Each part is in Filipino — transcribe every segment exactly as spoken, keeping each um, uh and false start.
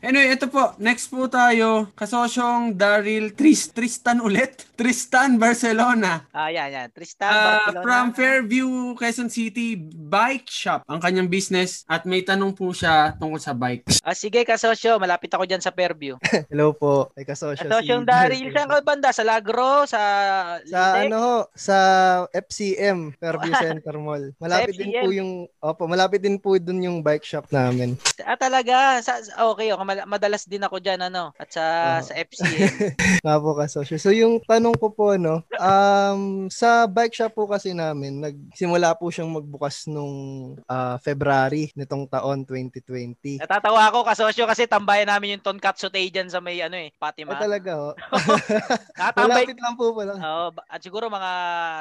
Anyway, ito po. Next po tayo, kasosyong Daryl Tris, Tristan ulit. Tristan Barcelona. Ah, yan, yan. Tristan uh, Barcelona. From Fairview, Quezon City, bike shop ang kanyang business at may tanong po siya tungkol sa bike. Ah, sige kasosyo, malapit ako dyan sa Fairview. Hello po. Ay kasosyo. Kasosyong si Daryl, saan ka banda? Sa Lagro? Sa Sa Litex? Ano ho? Sa F C M, Fairview Center Mall. Malapit din po yung, opo, malapit din po dun yung bike shop namin. Ah, talaga? Sa, okay, okay. Madalas din ako diyan ano at sa oh. sa F C M. Nga po kasosyo. So yung tanong ko po no, um sa bike shop po kasi namin nagsimula po siyang magbukas nung uh, February nitong taon twenty twenty. Natatawa ako kasosyo kasi tambayan namin yung Tonkatsu-tei diyan sa may ano eh Fatima. Oh, talaga ho. Natambay lang po pala. Oh, at siguro mga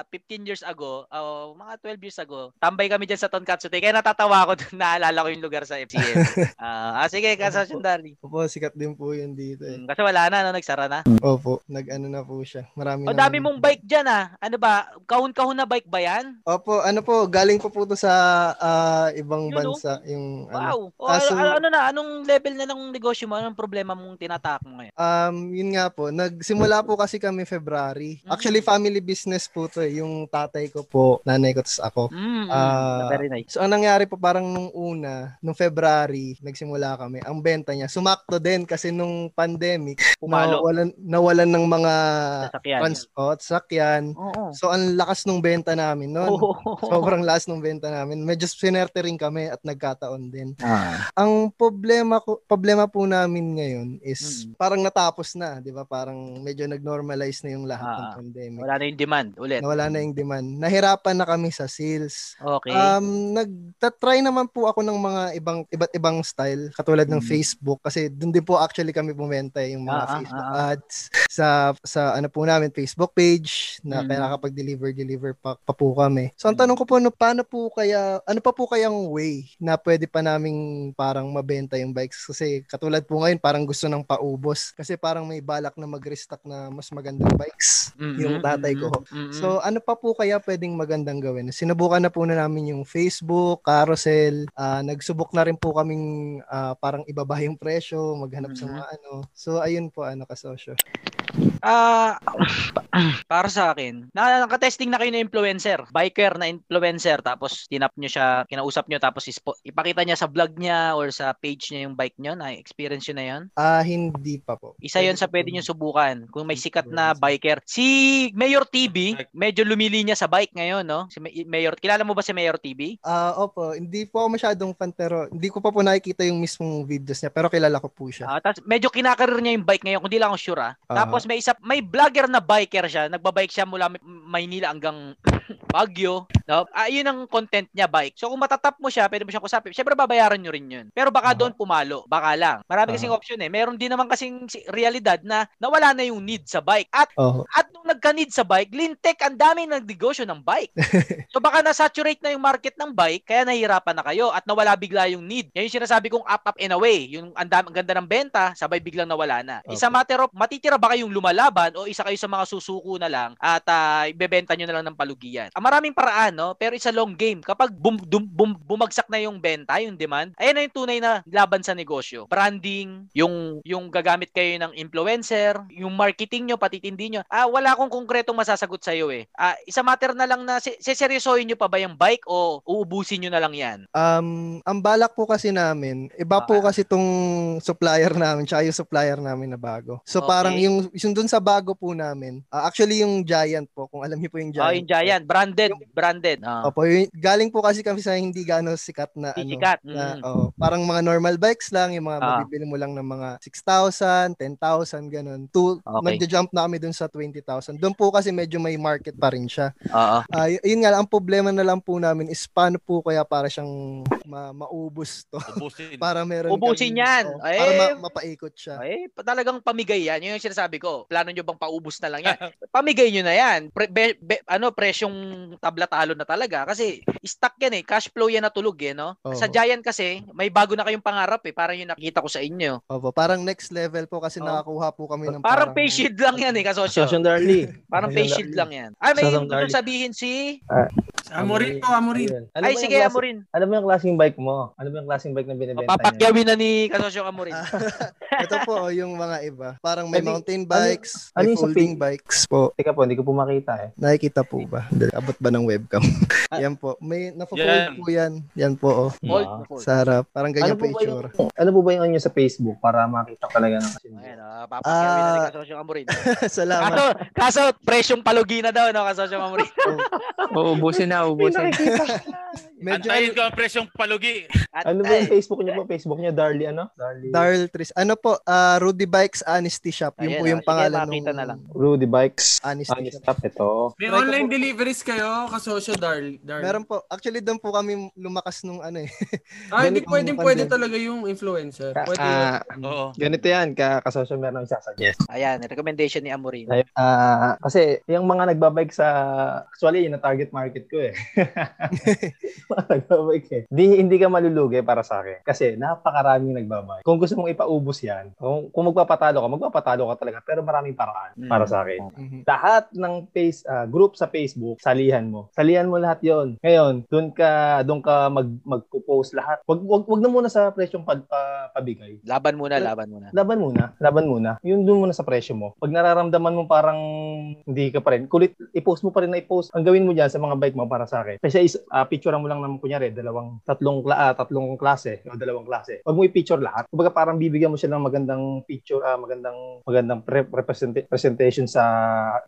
fifteen years ago, oh, mga twelve years ago, tambay kami diyan sa Tonkatsu-tei. Kaya natatawa ako dun, naalala ko yung lugar sa F C M. uh, ah sige kasosyo. Opo, sikat din po yun dito eh. Kasi wala na, no? Nagsara na? Opo, nag-ano na po siya. Marami o, na. O, dami mong bike dyan ah. Ano ba? Kahon-kahon na bike ba yan? Opo, ano po, galing po po to sa uh, ibang bansa. Yung, wow. Ano, o, kaso, ano, ano na, anong level na ng negosyo mo? Anong problema mong tinatak mo ngayon? Um, yun nga po, nagsimula po kasi kami February. Mm-hmm. Actually, family business po to eh. Yung tatay ko po, nanay ko, tas ako. Mm-hmm. Uh, Very nice. So, ang nangyari po, parang nung una, nung February, nagsimula kami. Ang benta niya, sumakto din kasi nung pandemic, nawalan, nawalan ng mga sasakyan. transport, sakyan. Oh, oh. So, ang lakas nung benta namin noon. Oh, oh, oh. Sobrang lakas nung benta namin. Medyo sinerte rin kami at nagkataon din. Ah. Ang problema ko, problema po namin ngayon is hmm. parang natapos na, di ba? Parang medyo nag-normalize na yung lahat ah. ng pandemic. Wala na yung demand ulit. Wala na yung demand. Nahirapan na kami sa sales. Okay. Um, nagtatry naman po ako ng mga ibang, iba't ibang style, katulad hmm. ng Facebook. Kasi doon din po actually kami bumenta yung mga ah, Facebook ah, ads sa sa ano po namin Facebook page na hmm. kaya nakapag-deliver deliver pa, pa po kami. So ang tanong ko po no, paano po kaya ano pa po kayang way na pwede pa naming parang mabenta yung bikes kasi katulad po ngayon parang gusto ng paubos kasi parang may balak na mag-restock na mas magandang bikes mm-hmm, yung tatay ko. Mm-hmm. So ano pa po kaya pwedeng magandang gawin? Sinubukan na po na namin yung Facebook, carousel, uh, nagsubok na rin po kaming uh, parang ibaba yung presyo, maghanap mm-hmm. sa mga ano. So, ayun po, ano, kasosyo. Ah, uh, para sa akin, nakaka-testing na kayo na influencer, biker na influencer, tapos tinap nyo siya, kinausap nyo, tapos ispo- ipakita niya sa vlog niya or sa page niya yung bike niyo, na-experience yun na yun? Ah, uh, hindi pa po. Isa yun sa pwede nyo subukan, kung may sikat na biker. Si Mayor T B, medyo lumilinya sa bike ngayon, no? Si Mayor, kilala mo ba si Mayor T B? Ah, uh, opo, hindi po ako masyadong fan, pero hindi ko pa po nakikita yung mismong videos niya, pero kilala ko po siya. Ah, uh, tapos medyo kinakarir niya yung bike ngayon, kundi lang ako sure ah. Uh-huh. Tapos may isa, may vlogger na biker siya, nagbabike siya mula Maynila hanggang Baguio. No? Ah, yun ang content niya, bike. So kung matatap mo siya, pwede mo siyang kusapin. Siyempre babayaran nyo rin yun. Pero baka uh-huh. doon pumalo, baka lang. Marami uh-huh. kasing option eh. Meron din naman kasing realidad na nawala na yung need sa bike. At uh-huh. at nung nagka-need sa bike, Lintek ang dami nagnegosyo ng bike. So baka na-saturate na yung market ng bike, kaya nahihirapan na kayo at nawala bigla yung need. Yan yung sinasabi kong up up and away. Yung ang dami, ang ganda ng benta, sabay biglang nawala na. Okay. Isa matter of matitira ba yung lumalaban o isa kayo sa mga susuko na lang at uh, ibebenta nyo na lang ng palugian. Ah, maraming paraan, no? Pero it's a long game. Kapag bum- dum- bum- bumagsak na yung benta, yung demand, ayan na yung tunay na laban sa negosyo. Branding, yung yung gagamit kayo ng influencer, yung marketing nyo, patitindi nyo. Ah, wala akong konkretong masasagot sa'yo eh. Ah, isa matter na lang na seseryosohin nyo pa ba yung bike o uubusin nyo na lang yan? Um, ang balak po kasi namin, iba po ah. kasi itong supplier namin tsaka yung supplier namin na bago. So okay. parang yung yung doon sa bago po namin. Uh, actually yung Giant po, kung alam niyo po yung Giant. Oh, yung Giant, brand branded, branded. Oh. Opo, yun, galing po kasi kami sa hindi gaano sikat na ano. Sikat. Na, mm. oh, parang mga normal bikes lang, yung mga ah. mabibili mo lang ng mga six thousand, ten thousand, ganun. To, okay. Nagja-jump na kami dun sa twenty thousand. Doon po kasi medyo may market pa rin siya. Ah. Uh, y- yun nga lang, ang problema na lang po namin is paano po kaya para siyang ma- maubos to. Ubusin. Para meron ubusin kami, yan. Oh, ay, para ma- mapaikot siya. Ay, talagang pamigay yan. Yun yung sinasabi ko. Plano nyo bang paubos na lang yan? Pamigay nyo na yan. Pre- be- be- ano, presyong tabla-talo na talaga. Kasi stock yan eh. Cash flow yan na tulog eh. No? Oh. Sa Giant kasi, may bago na kayong pangarap eh. Parang yung nakita ko sa inyo. Opo, parang next level po kasi oh. nakakuha po kami ng parang... Parang pay shield lang yan eh, kasosyo. Kasosyo Darlie. Parang pay shield lang yan. Ay, may yung sabihin si... Ah. Amorin po, Amorin. Ay, sige, klase, Amorin. Alam mo yung klaseng bike mo? Alam mo yung klaseng bike na binibenta niya? Papakyawin na ni Kasosyo Amorin. Ito po, yung mga iba. Parang may, may mountain bikes, ano, may ano folding sabi? Bikes po. Teka po, hindi ko po makita eh. Nakikita po ba? Abot ba ng webcam? Yan po. May napo-fold yeah. po yan. Yan po, oh. Yeah. Sa harap. Parang ganyan ano po itsura. Ano po ba yung ano nyo sa Facebook para makita talaga ng kasi? Ayan, uh, papakyawin uh, na ni Kasosyo Amorin. Salamat. Kaso, kaso presyong palugi na daw, no, Kasosyo Amorin. Uubusin na. Ubusin. Medyo antayin ko ang presyong palugi. At, ano ba yung Facebook niyo po? Facebook niya, Darlie, ano? Darlie. Daryl Tris. Ano po? Uh, Rudy Bikes Honesty Shop. Yun po yung pangalan nung... na lang. Rudy Bikes Honesty, Honesty Shop. Shop. Ito. May online po, deliveries kayo, kasosyo, Darlie. Darlie. Meron po. Actually, doon po kami lumakas nung ano eh. Ah, hindi pwedeng pwede talaga yung influencer. Pwede. Uh, Oo. Ganito yan, kasosyo, meron akong sasuggest. Ayan, recommendation ni Amorin. Uh, kasi yung mga nagbabike sa... Actually, yun na target market ko eh. Nagbabike eh. Di, hindi ka malulugi para sa akin kasi napakaraming nagbabike. Kung gusto mong ipaubos yan, kung, kung magpapatalo ka, magpapatalo ka talaga, pero maraming paraan mm. para sa akin. Mm-hmm. Lahat ng face, uh, group sa Facebook, salihan mo. Salihan mo lahat yon. Ngayon, doon ka doon ka mag, magpo-post lahat. Wag, wag, wag na muna sa presyong pa, pa, pabigay. Laban muna, L- laban muna. Laban muna, laban muna. Yun doon muna sa presyo mo. Pag nararamdaman mo parang hindi ka pa rin, kulit, i-post mo pa rin na i-post. Ang gawin mo dyan sa mga bike mo para sa akin. Kasi uh, picturean mo lang naman kunyari, dalawang, tatlong, uh, tatlong klase o dalawang klase. Huwag mo i-picture lahat. Kumbaga parang bibigyan mo siya ng magandang picture, uh, magandang magandang pre- represent- presentation sa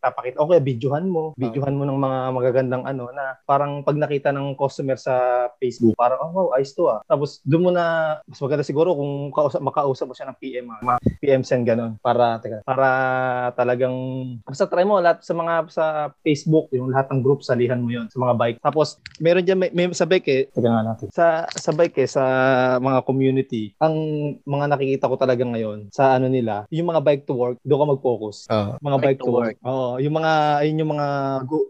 tapakit. Okay, videohan mo. Videohan mo ng mga magagandang ano na parang pag nakita ng customer sa Facebook, parang, oh wow, ayos to ah. Tapos doon mo na, mas maganda siguro kung kausap, makausap mo siya ng P M, ah, P M send ganun. Para, teka, para talagang, basta try mo lahat sa mga, sa Facebook, yung lahat ng group, salihan mo yun sa mga bike. Tapos meron diyan may, may sa bike eh. Tingnan natin. Sa sa bike eh, sa mga community, ang mga nakikita ko talaga ngayon sa ano nila, yung mga bike to work, doon ka mag-focus. Uh, mga bike, bike to work. work. Oo, yung mga ayun yung mga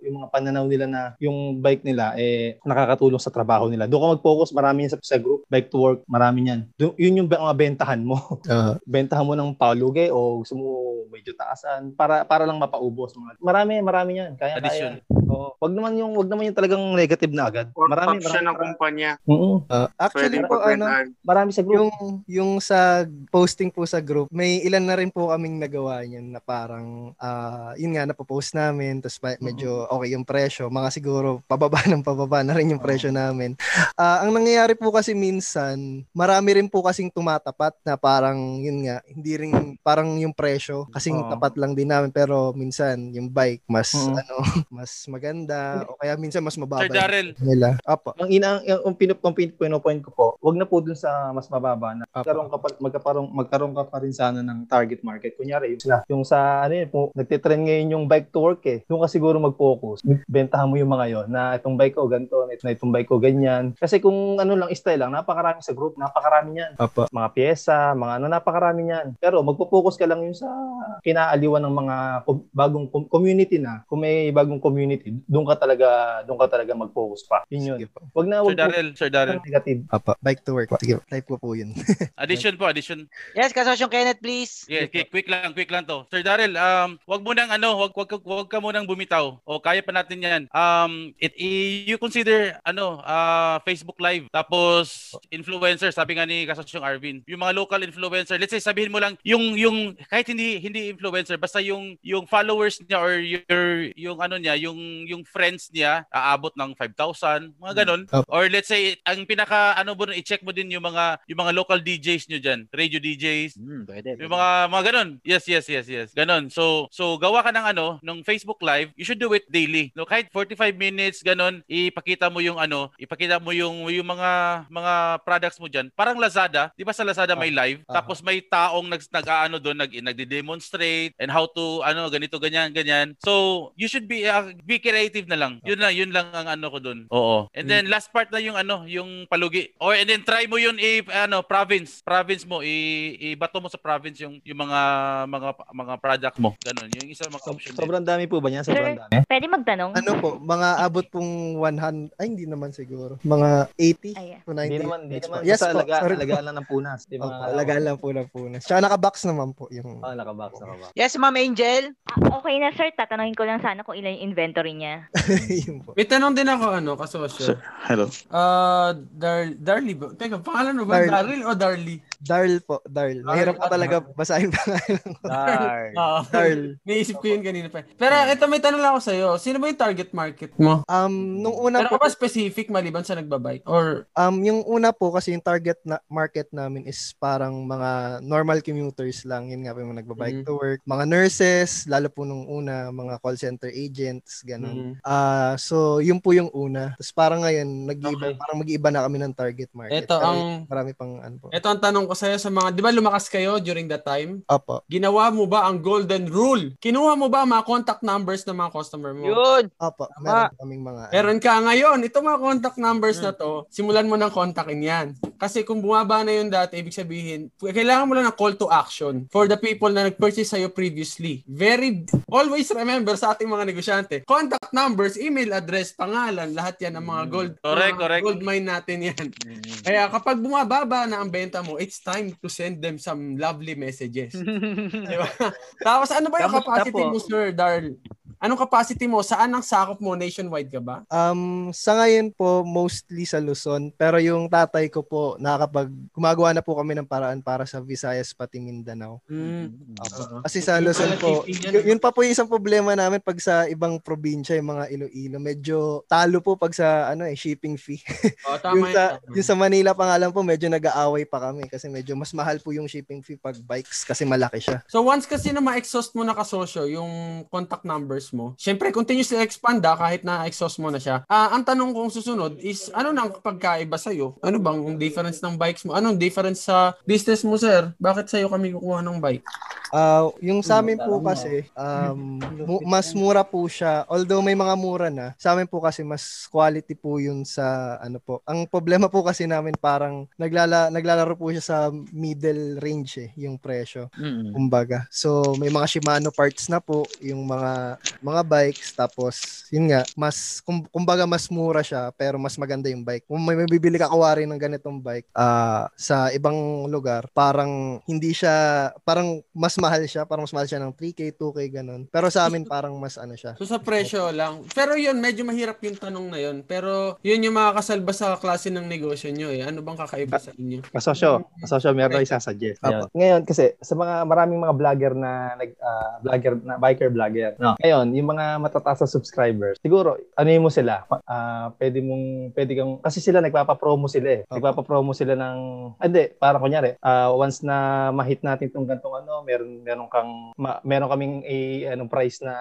yung mga pananaw nila na yung bike nila eh nakakatulong sa trabaho nila. Doon ka mag-focus, marami yan sa, sa group, bike to work, marami yan. Do, yun yung mga bentahan mo. Uh, bentahan mo ng palugi o gusto mo medyo taasan para para lang mapaubos. Marami, marami yan. Kaya kaya. Oo, wag naman yung wag naman yung talagang negative na agad. Marami marami ng kumpanya. Oo. Uh, actually pwede po ano, marami sa group. Yung yung sa posting po sa group, may ilan na rin po kaming nagawa niyan na parang uh, yun nga napo-post namin, tapos medyo okay yung presyo, mga siguro pababa ng pababa na rin yung presyo namin. Uh, ang nangyayari po kasi minsan, marami rin po kasing tumatapat na parang yun nga, hindi rin parang yung presyo kasing uh-huh. tapat lang din namin pero minsan yung bike mas uh-huh. ano, mas maganda o kaya minsan mas mababa. Sir Darryl. Nila. Apo. Ang ina ang pinupoint point ko po, wag na po dun sa mas mababa na magkaroon ka pa, magkaroon, magkaroon ka pa rin sana ng target market. Kunyari yung, yung sa ano yun, nagte-trend ngayon yung bike to work eh. Doon ka siguro mag-focus. Bentahan mo yung mga yon na itong bike ko ganito, na itong bike ko ganyan. Kasi kung ano lang style lang, napakarami sa group, napakarami niyan. Apo. Mga piyesa, mga ano, napakarami niyan. Pero magpo-focus ka lang yung sa kinaaliwan ng mga bagong community na. Kung may bagong community, doon ka talaga doon ka talaga mag-focus pa. Yun yun. Wag na wag Sir Darryl, Sir Darryl. Negative. Apa, bike to work. Sige, type ko po yun. Addition po, addition. Yes, kasosyong Kenneth, please. Yeah, okay, quick lang, quick lang to. Sir Darryl, um wag mo nang ano, wag wag, wag ka mo nang bumitaw. O kaya pa natin 'yan. Um it, you consider ano, uh, Facebook Live tapos influencer, sabi nga ni kasosyong Arvin. Yung mga local influencer, let's say sabihin mo lang yung yung kahit hindi hindi influencer, basta yung yung followers niya or your yung ano niya, yung yung friends niya aabot ng five thousand, mga ganun. Hmm. Or let's say ang pinaka ano mo, i-check mo din yung mga yung mga local D Js niyo diyan, radio D Js. Hmm, pwede, pwede. Yung mga mga ganun. Yes, yes, yes, yes. Ganun. So so gawa ka ng ano, ng Facebook Live, you should do it daily. No, kahit forty-five minutes ganun, ipakita mo yung ano, ipakita mo yung yung mga mga products mo diyan. Parang Lazada, 'di ba sa Lazada may live, uh-huh. tapos may taong nag nag-aano doon, nag nagde-demonstrate and how to ano ganito ganyan ganyan. So you should be uh, be creative na lang. Yun lang, yun lang ang ano ko doon. Oo. And then last part na yung ano, yung palugi. Or and then try mo yun i ano province, province mo i ibato mo sa province yung yung mga mga mga product mo. Ganun. Yung isa mga option. So, sobrang dami po ba niyan? Sobrang sir, dami. Pwede magtanong. Ano po? Mga abot pong one hundred ay hindi naman siguro. Mga eighty to ninety. Hindi naman, hindi naman. Yes, po, alaga, alagaan lang ng punas, 'di ba? Oh, alagaan lang po ng punas. Tsaka naka-box naman po yung oh, naka-box, naka-box. Yes, Ma'am Angel. Ah, okay na sir, tatanungin ko lang sana kung ilan yung inventory niya. May tanong din ako ano, kasosyo. Hello. Ah, uh, Dar- Darly. Teka, pangalan mo ba Daryl o Darly? Daryl po, Daryl. Mahirap ko talaga basahin pangalan ko. Daryl. Oh, Daryl. Naisip ko yun kanina pa. Pero ito may tanong lang ako sa'yo. Sino ba yung target market mo? Um, nung una pero po. Pero specific maliban sa nagbabike? Or? Um, yung una po kasi yung target na market namin is parang mga normal commuters lang. Yun nga po yung nagbabike mm. to work. Mga nurses, lalo po nung una, mga call center agents, ganun. Mm. Uh, so, yun po yung una. Tapos parang ngayon, nag-iba, okay. parang mag-iiba na kami ng target market. Ito ang... Marami pang ano po. Ito ang tanong sa'yo sa mga, di ba lumakas kayo during that time? Opo. Ginawa mo ba ang golden rule? Kinuha mo ba mga contact numbers ng mga customer mo? Yun! Opo. Meron kaming mga... Meron ka ngayon. Ito mga contact numbers hmm. na to, simulan mo ng kontakin yan. Kasi kung bumaba na yun dati, ibig sabihin, kailangan mo lang ng call to action for the people na nag-purchase sa'yo previously. Very, always remember sa ating mga negosyante, contact numbers, email address, pangalan, lahat yan ang mga gold. Correct, mga correct. Gold mine natin yan. Kaya kapag bumababa na ang benta mo, it's time to send them some lovely messages. Diba? Tapos ano ba yung capacity mo, sir, Darl? Anong capacity mo? Saan ang sakop mo? Nationwide ka ba? Um, sa ngayon po, mostly sa Luzon. Pero yung tatay ko po, nakakapag, gumagawa na po kami ng paraan para sa Visayas pati Mindanao. Mm. Uh-huh. Kasi sa Luzon po, y- yun pa po yung isang problema namin pag sa ibang probinsya, yung mga Iloilo. Medyo talo po pag sa ano eh, shipping fee. Oh, tama yung, sa, yun. yung sa Manila pa nga lang po, medyo nag-aaway pa kami kasi medyo mas mahal po yung shipping fee pag bikes kasi malaki siya. So once kasi na ma-exhaust mo na kasosyo, yung contact numbers mo. Siyempre, continuously expand ah, kahit na-exhaust mo na siya. Ah, ang tanong kong susunod is, ano nang pagkaiba sa'yo? Ano bang difference ng bikes mo? Anong difference sa business mo, sir? Bakit sa'yo kami kukuha ng bike? Uh, yung sa amin po kasi, um, mas mura po siya. Although may mga mura na, sa amin po kasi mas quality po yun sa, ano po. Ang problema po kasi namin parang naglala, naglalaro po siya sa middle range eh, yung presyo. Mm-hmm. Kumbaga. So, may mga Shimano parts na po, yung mga mga bikes, tapos yun nga mas kum- kumbaga mas mura siya pero mas maganda yung bike. Kung may mabibili ka kawari ng ganitong bike uh, sa ibang lugar, parang hindi siya, parang mas mahal siya, parang mas mahal siya ng three K, two K ganun. Pero sa amin parang mas ano siya. So sa presyo lang. Pero yun, medyo mahirap yung tanong na yun. Pero yun yung makakasalba sa klase ng negosyo nyo eh. Ano bang kakaiba sa inyo? Kasosyo, kasosyo meron isasuggest. Yeah. Ngayon kasi sa mga maraming mga vlogger na nag uh, vlogger na biker vlogger. No. Ngayon yung mga matataas na subscribers, siguro, ano yun mo sila? Uh, pwede mong, pwede kang, kasi sila nagpapapromo sila eh. Okay. Nagpapapromo sila ng, hindi, ah, parang kunyari, uh, once na ma-hit natin itong gantong ano, meron, meron kang, ma, meron kaming eh, anong price na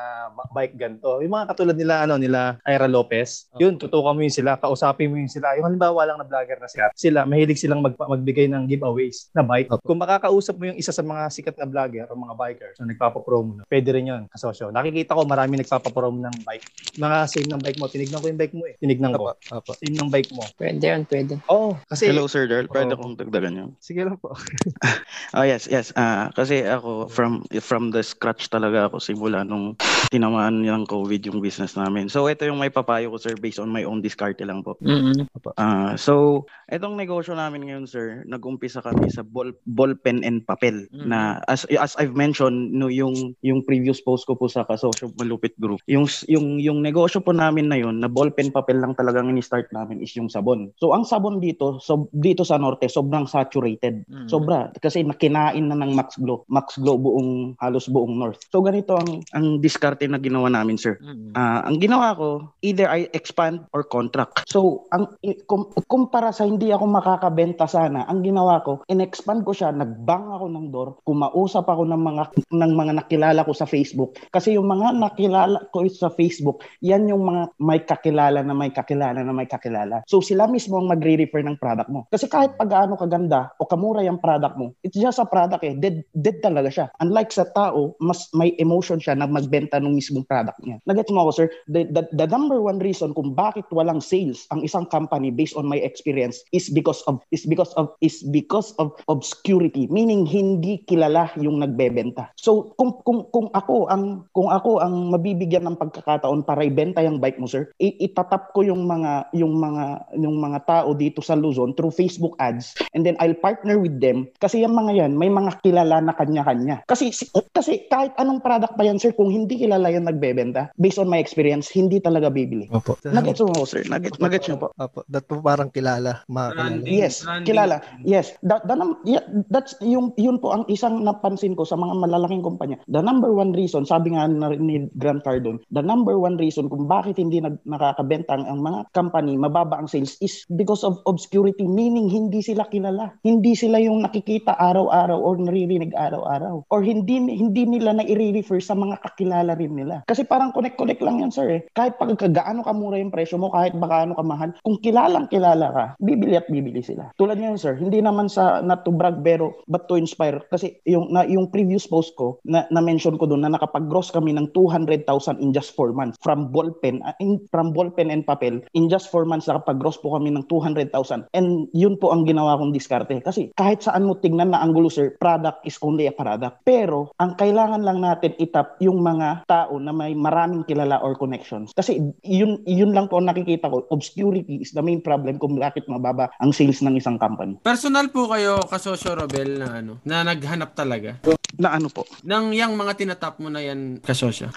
bike ganto. Yung mga katulad nila, ano, nila Ira Lopez, okay. Yun, tutukan mo yun sila, kausapin mo yun sila. Yung halimbawa lang na vlogger na siya, sila, mahilig silang mag, magbigay ng giveaways na bike. Okay. Kung makakausap mo yung isa sa mga sikat na vlogger o mga bikers na nagpapapromo, pwede rin yun, kasosyo. Nakikita ko, marami nagpapapromo ng bike. Mga same ng bike mo. Tinignan ko yung bike mo eh. Tinignan ko. Apa. Same ng bike mo. Pwede yun, pwede. Oh, kasi... Hello, Sir Darl. Pwede oh. Akong dagdagan yun. Sige lang po. oh, yes, yes. Uh, kasi ako, from from the scratch talaga ako simula nung tinamaan ng COVID yung business namin. So, ito yung may papayo ko, sir, based on my own discarte lang po. Mm-hmm. Uh, so, itong negosyo namin ngayon, sir, nag-umpisa kami sa ball, ball pen and papel. Mm-hmm. Na, as as I've mentioned, no, yung yung previous post ko po sa kasosyo malupit group. Yung yung yung negosyo po namin na yun, na ballpen papel lang talagang ini-start namin is yung sabon. So ang sabon dito, so dito sa Norte, sobrang saturated. Mm-hmm. Sobra kasi nakinain na ng Max Glow. Max Glow buong halos buong North. So ganito ang ang diskarte na ginawa namin, sir. Mm-hmm. Uh, ang ginawa ko, either I expand or contract. So ang kum, kumpara sa hindi ako makakabenta sana, ang ginawa ko, in-expand ko siya, nagbang ako ng door, kumausap ako ng mga ng mga nakilala ko sa Facebook kasi yung mga nakilala ko sa Facebook, yan yung mga may kakilala na may kakilala na may kakilala. So sila mismo ang magre-refer ng product mo. Kasi kahit pag-ano kaganda o kamura yung product mo, it's just a product eh. Dead, dead talaga siya. Unlike sa tao, mas may emotion siya na magbenta ng mismong product niya. Nag-gets mo ako, sir? The, the, the number one reason kung bakit walang sales ang isang company based on my experience is because of is because of is because of obscurity, meaning hindi kilala yung nagbebenta. So kung kung kung ako ang kung ako ang mabibigyan ng pagkakataon para ibenta yung bike mo, sir, i- itatap ko yung mga yung mga yung mga tao dito sa Luzon through Facebook ads, and then I'll partner with them kasi yung mga yan may mga kilala na kanya-kanya. Kasi kasi kahit anong product pa yan, sir, kung hindi kilala yung nagbebenta, based on my experience, hindi talaga bibili. Opo. Nag-gets mo, sir? Nag-gets nag-gets mo po? Opo. That po parang kilala, makakilala. Yes, branding. Kilala. Yes. That, that, yeah, that's yung yun po ang isang napansin ko sa mga malalaking kumpanya. The number one reason, sabi nga ni Grant Cardone, the number one reason kung bakit hindi nag, nakakabenta ang mga company, mababa ang sales is because of obscurity, meaning hindi sila kilala. Hindi sila yung nakikita araw-araw or naririnig araw-araw. Or hindi hindi nila na i-refer sa mga kakilala rin nila. Kasi parang connect-connect lang yan, sir eh. Kahit pagkagaano kamura yung presyo mo, kahit bakaano kamahal, kung kilalang kilala ka, bibili at bibili sila. Tulad niyan, sir, hindi naman sa not to brag pero but to inspire kasi yung na, yung previous post ko na, na mention ko doon na nakapag-gross kami ng two hundred thousand in just four months from ballpen in, from ballpen and papel. In just four months nakapag-gross po kami ng two hundred thousand, and yun po ang ginawa kong diskarte kasi kahit saan mo tingnan na angulo, sir, product is only a product, pero ang kailangan lang natin itap yung mga tao na may maraming kilala or connections kasi yun yun lang po ang nakikita ko. Obscurity is the main problem kung bakit mababa ang sales ng isang company. Personal po kayo kasosyo Robel na ano na naghanap talaga na ano po nang yang mga tinatap mo na yan kasosyo?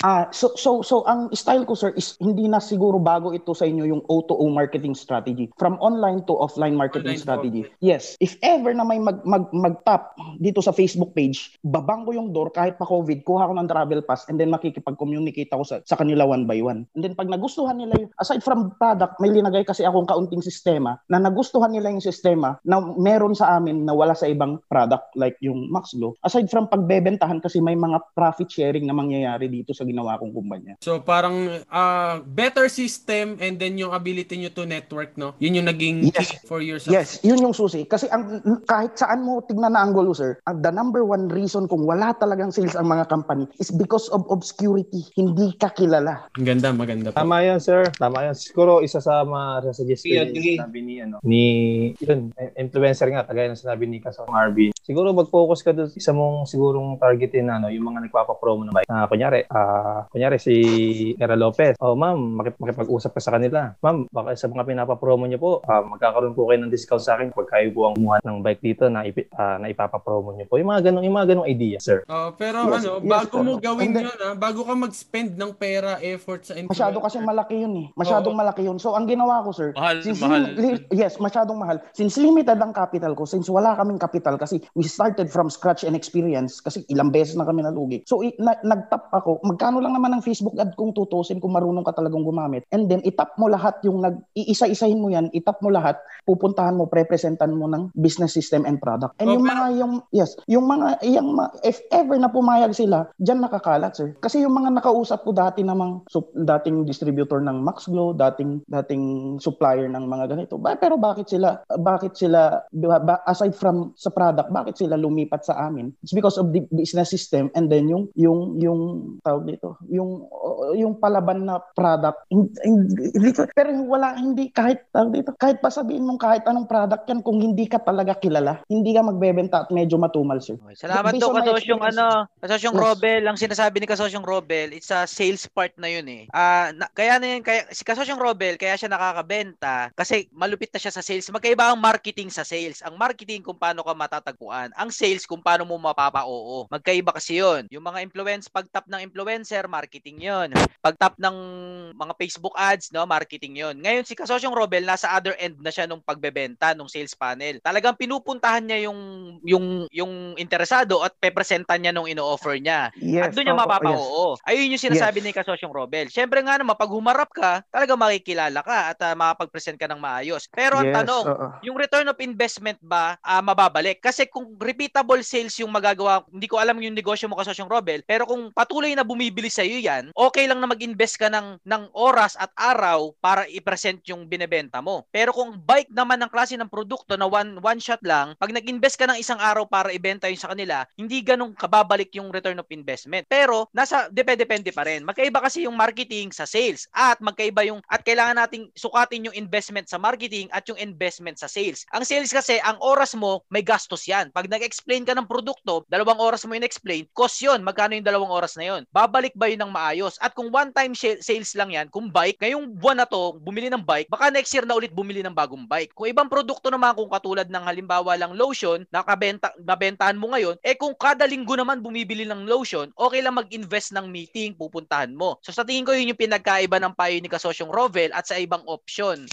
Ah, uh, so so so ang style ko, sir, is hindi na siguro bago ito sa inyo yung O to O marketing strategy, from online to offline marketing online strategy. Yes, if ever na may mag, mag mag-tap dito sa Facebook page, babang ko yung door kahit pa COVID, kuha ko ng travel pass, and then makikipag-communicate ako sa, sa kanila one by one. And then pag nagustuhan nila yung, aside from product, may linagay kasi akong kaunting sistema na nagustuhan nila yung sistema na meron sa amin na wala sa ibang product like yung Maxglow. Aside from pagbebentahan kasi may mga profit sharing na mangyayari dito sa ginawa kong kumpanya. So parang uh, better system, and then yung ability nyo to network, no? Yun yung naging yes. For yourself. Yes, yun yung susi. Kasi ang kahit saan mo tignan na angulo, sir, ang the number one reason kung wala talagang sales ang mga company is because of obscurity. Hindi ka kilala. Ganda, maganda pa. Tama yan, sir. Tama yan. Siguro isa sa mga suggest ko yung sabi ni, ano, ni yun, influencer nga, tagay ng sinabi ni Kasong Arvin. Siguro mag-focus ka doon sa mong sigurong targetin na ano, yung mga nagpapapromo ng bike. Uh, kunyari, uh, kunyari si Ira Lopez. Oh, ma'am, makip- makipag-usap ka sa kanila. Ma'am, baka sa mga pinapapromo niyo po, uh, magkakaroon po kayo ng discount sa akin pag kayo po ang kumuha ng bike dito na, ipi- uh, na ipapapromo niyo po. Yung mga ganong, yung mga ganong idea, sir. Oh, pero yes, ano, yes, bago yes, mo gawin then, yun, ha, bago ka mag-spend ng pera, effort sa influencer. Masyado kasi malaki yun eh. Masyadong oh. malaki yun. So, ang ginawa ko, sir, mahal, since mahal. Li- yes, masyadong mahal. Since limited ang capital ko, since wala kaming capital kasi we started from scratch and experience kasi ilang beses na kami nalugi. So i- na- nagtap ako, magkano lang naman ang Facebook ad kung tutusin kung marunong ka talagang gumamit. And then itap mo lahat yung nag iisa-isahin mo yan, itap mo lahat, pupuntahan mo, pre-presentan mo ng business system and product. And okay. yung mga yung yes, yung mga yung ma- if ever na pumayag sila, diyan nakakalat, sir. Kasi yung mga nakausap ko dati namang so, dating distributor ng Maxglow, dating dating supplier ng mga ganito. Ba- pero bakit sila bakit sila ba- aside from sa product, bakit sila lumipat sa amin? It's because of the business system, and then yung yung yung tawag dito, yung yung palaban na product. Pero wala, hindi kahit tawag dito, kahit pa sabihin mong kahit anong product yan, kung hindi ka talaga kilala, hindi ka magbebenta at medyo matumal, sir. Okay, salamat daw kasosyong ano, kasosyong yes. Robel, ang sinasabi ni kasosyong Robel, it's a sales part na yun eh. Ah, uh, kaya na yun, kaya si kasosyong Robel kaya siya nakakabenta kasi malupit na siya sa sales. Magkaiba ang marketing sa sales. Ang marketing kung paano ka matatagpuan tuturuan. Ang sales, kung paano mo mapapa-oo. Magkaiba kasi yun. Yung mga influence, pag-tap ng influencer, marketing yun. Pag-tap ng mga Facebook ads, no, marketing yun. Ngayon, si Kasosyong Robel, nasa other end na siya nung pagbebenta, nung sales panel. Talagang pinupuntahan niya yung yung yung interesado at pepresentan niya nung ino-offer niya. Yes, at doon niya mapapa-oo. Yes. Ayun yung sinasabi yes. ni Kasosyong Robel. Siyempre nga naman, pag humarap ka, talaga makikilala ka at uh, makapag-present ka ng maayos. Pero ang yes, tanong, uh-uh. yung return of investment ba uh, mababalik? Kasi kung repeatable sales yung magagawa, hindi ko alam yung negosyo mo, Kasosyong Robel, pero kung patuloy na bumibili sa'yo yan, okay lang na mag-invest ka ng, ng oras at araw para i-present yung binebenta mo. Pero kung bike naman ng klase ng produkto na one, one shot lang, pag nag-invest ka ng isang araw para ibenta yun sa kanila, hindi ganun kababalik yung return of investment. Pero nasa, depende-depende pa rin. Magkaiba kasi yung marketing sa sales at magkaiba yung, at kailangan nating sukatin yung investment sa marketing at yung investment sa sales. Ang sales kasi, ang oras mo, may gastos yan. Pag nag-explain ka ng produkto, dalawang oras mo in-explain, cost yun. Magkano yung dalawang oras na yun? Babalik ba yun ng maayos? At kung one-time sales lang yan, kung bike, ngayong buwan na to, bumili ng bike, baka next year na ulit bumili ng bagong bike. Kung ibang produkto naman, kung katulad ng halimbawa lang lotion, nakabenta, nabentahan mo ngayon, eh kung kada linggo naman bumibili ng lotion, okay lang mag-invest ng meeting, pupuntahan mo. So sa tingin ko, yun yung pinagkaiba ng payo ni Kasosyong Robel at sa ibang option.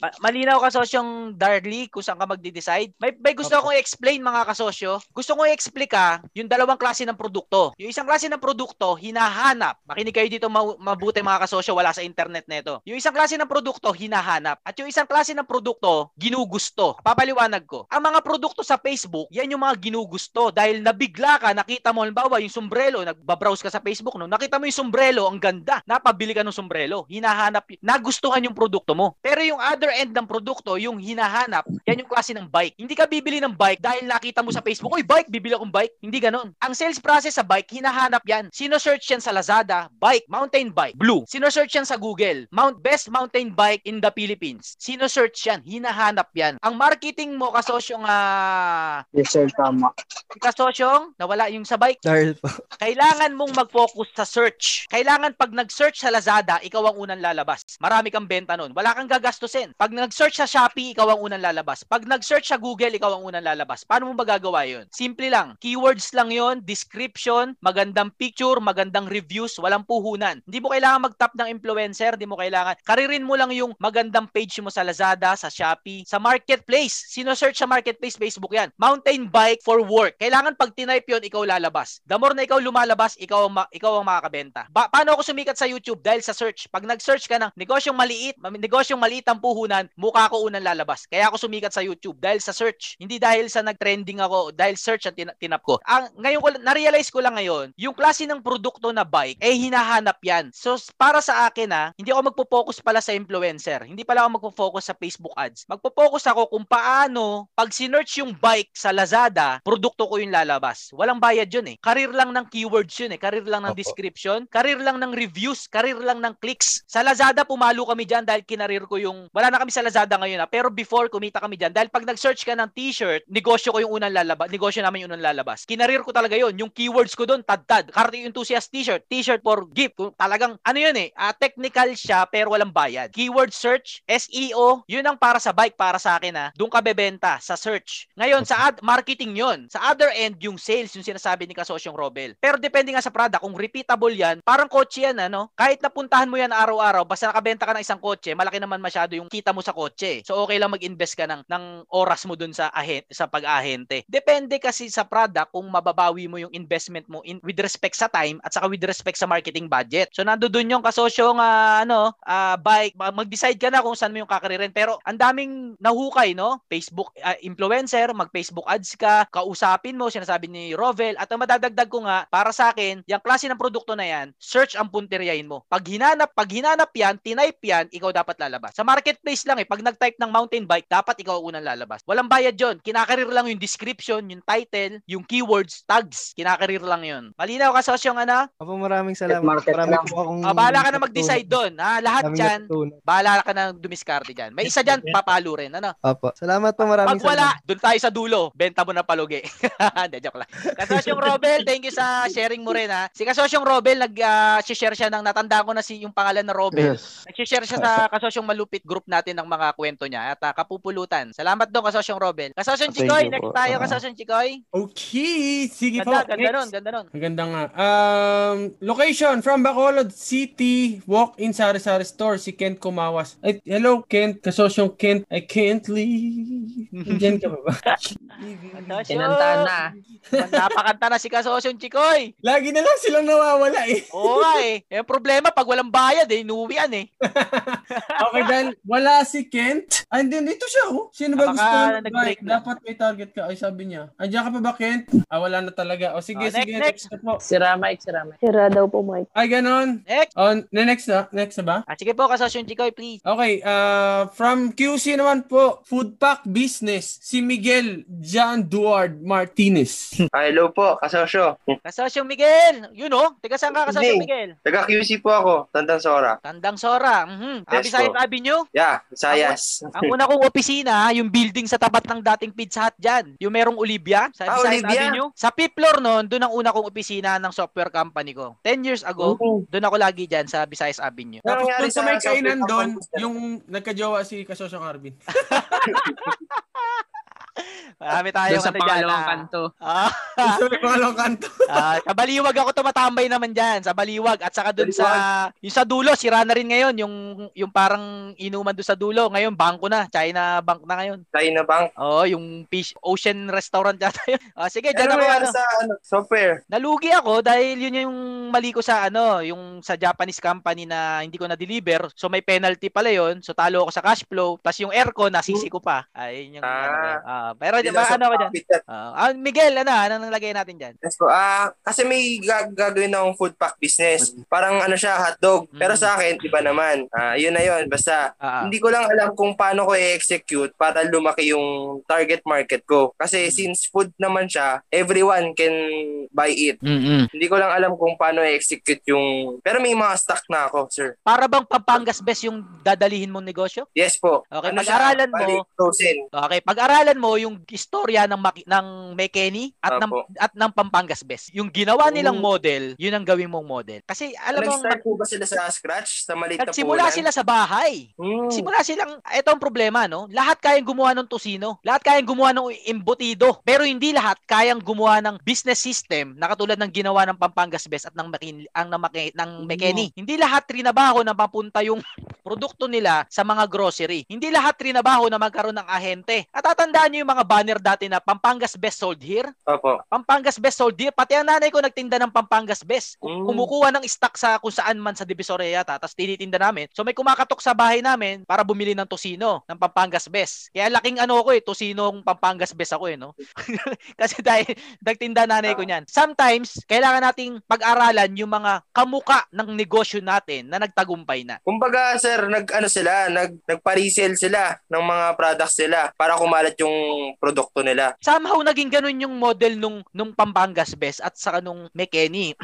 Malinaw, Kasosyong Darly, kung saan ka magde-decide. May, may gusto okay. akong i-explain, mga kasosyo. Gusto kong i-explain ka yung dalawang klase ng produkto. Yung isang klase ng produkto, hinahanap. Makinig kayo dito mabuti, mga kasosyo, wala sa internet neto. Yung isang klase ng produkto, hinahanap. At yung isang klase ng produkto, ginugusto. Papaliwanag ko. Ang mga produkto sa Facebook, yan yung mga ginugusto. Dahil nabigla ka, nakita mo, halimbawa, yung sombrero, nagbabrowse ka sa Facebook, no? Nakita mo yung sombrero, ang ganda. Napabili ka ng sombrero. Hinahanap, nagustuhan yung produkto mo. Pero yung other end ng produkto, yung hinahanap, yan yung klase ng bike. Hindi ka bibili ng bike dahil nakita mo sa Facebook, oy bike, bibili akong bike. Hindi ganon. Ang sales process sa bike, hinahanap yan. Sino-search yan sa Lazada, bike, mountain bike, blue. Sino-search yan sa Google, mount best mountain bike in the Philippines. Sino-search yan, hinahanap yan. Ang marketing mo, kasosyong ah... Uh... Yes, sir, tama. Kasosyong, nawala yung sa bike. Darl po. Kailangan mong mag-focus sa search. Kailangan pag nag-search sa Lazada, ikaw ang unang lalabas. Marami kang benta nun. Wala kang gagastusin. Pag nag-search sa Shopee, ikaw ang unang lalabas. Pag nag-search sa Google, ikaw ang unang lalabas. Paano mo magagawa yun? Simple lang. Keywords lang yun, description, magandang picture, magandang reviews, walang puhunan. Hindi mo kailangan mag-tap ng influencer, hindi mo kailangan. Karirin mo lang yung magandang page mo sa Lazada, sa Shopee, sa marketplace. Sino-search sa marketplace, Facebook yan. Mountain bike for work. Kailangan pag tinype yun, ikaw lalabas. The more na ikaw lumalabas, ikaw ang, ma- ikaw ang makakabenta. Ba- paano ako sumikat sa YouTube? Dahil sa search. Pag nag-search ka ng negosyong maliit, negosyong maliit ang puhunan, mukha ko unang lalabas. Kaya ako sumikat sa YouTube dahil sa search. Hindi dahil sa nag-trending ako, dahil search ang tin- tinap ko. Ang ngayon ko, na-realize ko lang ngayon, yung klase ng produkto na bike, eh hinahanap yan. So para sa akin ha, hindi ako magpo-focus pala sa influencer. Hindi pala ako magpo-focus sa Facebook ads. Magpo-focus ako kung paano pag sinearch yung bike sa Lazada, produkto ko yung lalabas. Walang bayad yun eh. Karir lang ng keywords yun eh. Karir lang ng description, karir lang ng reviews, karir lang ng clicks. Sa Lazada, pumalo kami dyan dahil kinarir ko yung, wala na kami sa Lazada ngayon ha, pero before kumita kami diyan dahil pag nag-search ka ng t-shirt, negosyo ko yung unang lalabas, negosyo namin yung unang lalabas. Kinarir ko talaga yon, yung keywords ko doon, tad-tad, karty enthusiast t-shirt, t-shirt for gift. Talagang ano yun eh, uh, technical siya pero walang bayad. Keyword search, S E O, yun ang para sa bike para sa akin ha. Doon ka bebenta sa search. Ngayon sa ad marketing yon. Sa other end yung sales yung sinasabi ni Kasosyong Robel. Pero depende nga sa product kung repeatable yan, parang kotse yan ano. Kahit napuntahan mo yan araw-araw, basta nakabenta ka ng isang kotse, malaki naman masyado yung kita mo sa kotse. So okay lang mag-invest ka ng ng oras mo dun sa ahen, sa pag-ahente. Depende kasi sa product kung mababawi mo yung investment mo in with respect sa time at saka with respect sa marketing budget. So nandoon yung kasosyo ng uh, ano, uh, bike, mag-decide ka na kung saan mo yung kakaririn. Pero ang daming nahukay, no? Facebook uh, influencer, mag-Facebook ads ka, kausapin mo, sinasabi ni Robel. At ang madadagdag ko nga, para sa akin, yung klase ng produkto na yan, search ang punteriyahin mo. Pag hinanap, pag hinanap yan, tinype yan, ikaw dapat lalabas. Sa marketplace lang eh. Pag nag-type ng mountain bike, dapat ikaw unang lalabas. Walang bayad yun. Kinakarir lang yung description, yung title, yung keywords, tags. Kinakarir lang yun. Malinaw ka, sosyong ano? Apo, maraming salamat. Maraming po akong... Ah, bahala ka na mag-decide doon. Ha? Lahat dyan. Bahala ka na dumiskarte dyan. May isa dyan, papalo rin. Ano? Apo. Salamat po, maraming salamat. Pag wala, doon tayo sa dulo. Benta mo na palugi. Hindi, joke lang. Kasosyong Robel, thank you sa sharing mo rin ha. Si Kasosyong Robel, nag-share uh, siya ng, natandaan ko na si yung pangalan na Robel. Yes. Nag-share siya sa Kasosyong Malupit group natin natin ng mga kwento niya at uh, kapupulutan. Salamat daw kasosyong Robel. Kasosyong Chikoy, you, next po. Tayo kasosyong Chikoy. Okay, sige ganda, po. Ganda next. Nun, ganda nun. Ang ganda nga. Um, location from Bacolod City, walk-in sari-sari store, si Kent Kumawas. Ay, hello Kent, kasosyong Kent. I can't leave. Diyan ka ba ba? Kinanta na. Napakanta na si kasosyong Chikoy. Lagi na lang silang nawawala eh. Oo nga eh. Yung problema, pag walang bayad eh, inuwian eh. Okay, dahil wala si Kent. Ay, hindi, dito siya oh. Sino ba gusto? Dapat may target ka. Ay, sabi niya. Andiyan ka pa ba, Kent? Ah, wala na talaga. O, sige, oh, next, sige. Next, next. Po. Sira, Mike, sira, Mike. Sira daw po, Mike. Ay, ganon. Next. Oh, next na? Next na ba? Ah, sige po, kasosyong Chikoy, please. Okay, uh, from Q C naman po, food pack business, si Miguel John Duard Martinez. Ay, hello po, kasosyo. Kasosyong Miguel. You know, taga saan ka, kasosyong Miguel? Taga Q C po ako, Tandang Sora. Tandang Sora. Mhm. Yes, Visayas Abinu? Yeah, Visayas. Ang, ang una kong opisina, yung building sa tapat ng dating Pizza Hut diyan. Yung merong Olivia sa ah, Visayas Avenue. Sa fifth floor noon, doon ang una kong opisina ng software company ko. ten years ago, mm-hmm. doon ako lagi diyan sa Visayas Avenue. Tapos doon sa may kainan doon, yung nagkajowa si kasosyong Arvin. Marami tayo sa pangalawang kanto. Ah, sa pangalawang kanto. Ah, sa Baliwag ako tumatambay naman diyan, sa Baliwag at saka doon sa yung sa dulo, sira na rin ngayon yung yung parang inuman doon sa dulo. Ngayon bangko na, China Bank na ngayon. China Bank. Oo, oh, yung Fish Ocean Restaurant yata yun. Ah, sige, diyan ako ano. Sa ano, software. Nalugi ako dahil yun yung mali ko sa ano, yung sa Japanese company na hindi ko na deliver. So may penalty pala yun. So talo ako sa cash flow, plus yung aircon nasisi ko pa. Ayun yung ah. ano. Ah, pero ba, ano ba dyan? Uh, Miguel, ano? Anong nalagay natin dyan? Yes po. Uh, kasi may gag- gagawin akong food pack business. Parang ano siya, hotdog. Pero sa akin, iba naman. Uh, yun na yun. Basta, uh-huh. hindi ko lang alam kung paano ko i-execute para lumaki yung target market ko. Kasi mm-hmm. since food naman siya, everyone can buy it. Mm-hmm. Hindi ko lang alam kung paano i-execute yung... Pero may mga stock na ako, sir. Para bang Pampanga's Best yung dadalihin mong negosyo? Yes po. Okay, ano pag-aralan siya? mo... Okay, pag-aralan mo yung istorya ng Maki, ng Mekeni at Apo. ng at ng Pampanga's Best. Yung ginawa nilang mm. model, yun ang gawin mong model. Kasi alam mo, nag-start po ba sila sa scratch sa maliit na pulan? Simula sila sa bahay. Mm. Simula silang ito ang problema, no? Lahat kayang gumawa ng tusino, lahat kayang gumawa ng embutido, pero hindi lahat kayang gumawa ng business system na katulad ng ginawa ng Pampanga's Best at ng Mekeni, ang ng, ng Mekeni. Mm. Hindi lahat trinabaho na mapunta yung produkto nila sa mga grocery. Hindi lahat trinabaho na magkaroon ng ahente. At tatandaan niyo yung mga banner dati na Pampanga's Best sold here. Opo. Pampanga's Best sold here. Pati ang nanay ko nagtinda ng Pampanga's Best. Mm. Kumukuha ng stock sa kung saan man sa Divisoria yata, tapos tinitinda namin. So may kumakatok sa bahay namin para bumili ng tosino ng Pampanga's Best. Kaya laking ano ko eh, tosinong Pampanga's Best ako eh, no? Kasi dahil nagtinda nanay ko niyan. Sometimes, kailangan nating pag-aralan yung mga kamuka ng negosyo natin na nagtagumpay na. Kumbaga sir, nag ano sila, nag nagpa-resell sila ng mga products nila para kumalat yung produkto nila. Somehow naging ganun yung model nung nung Pampanga's Best at saka nung Mekeni.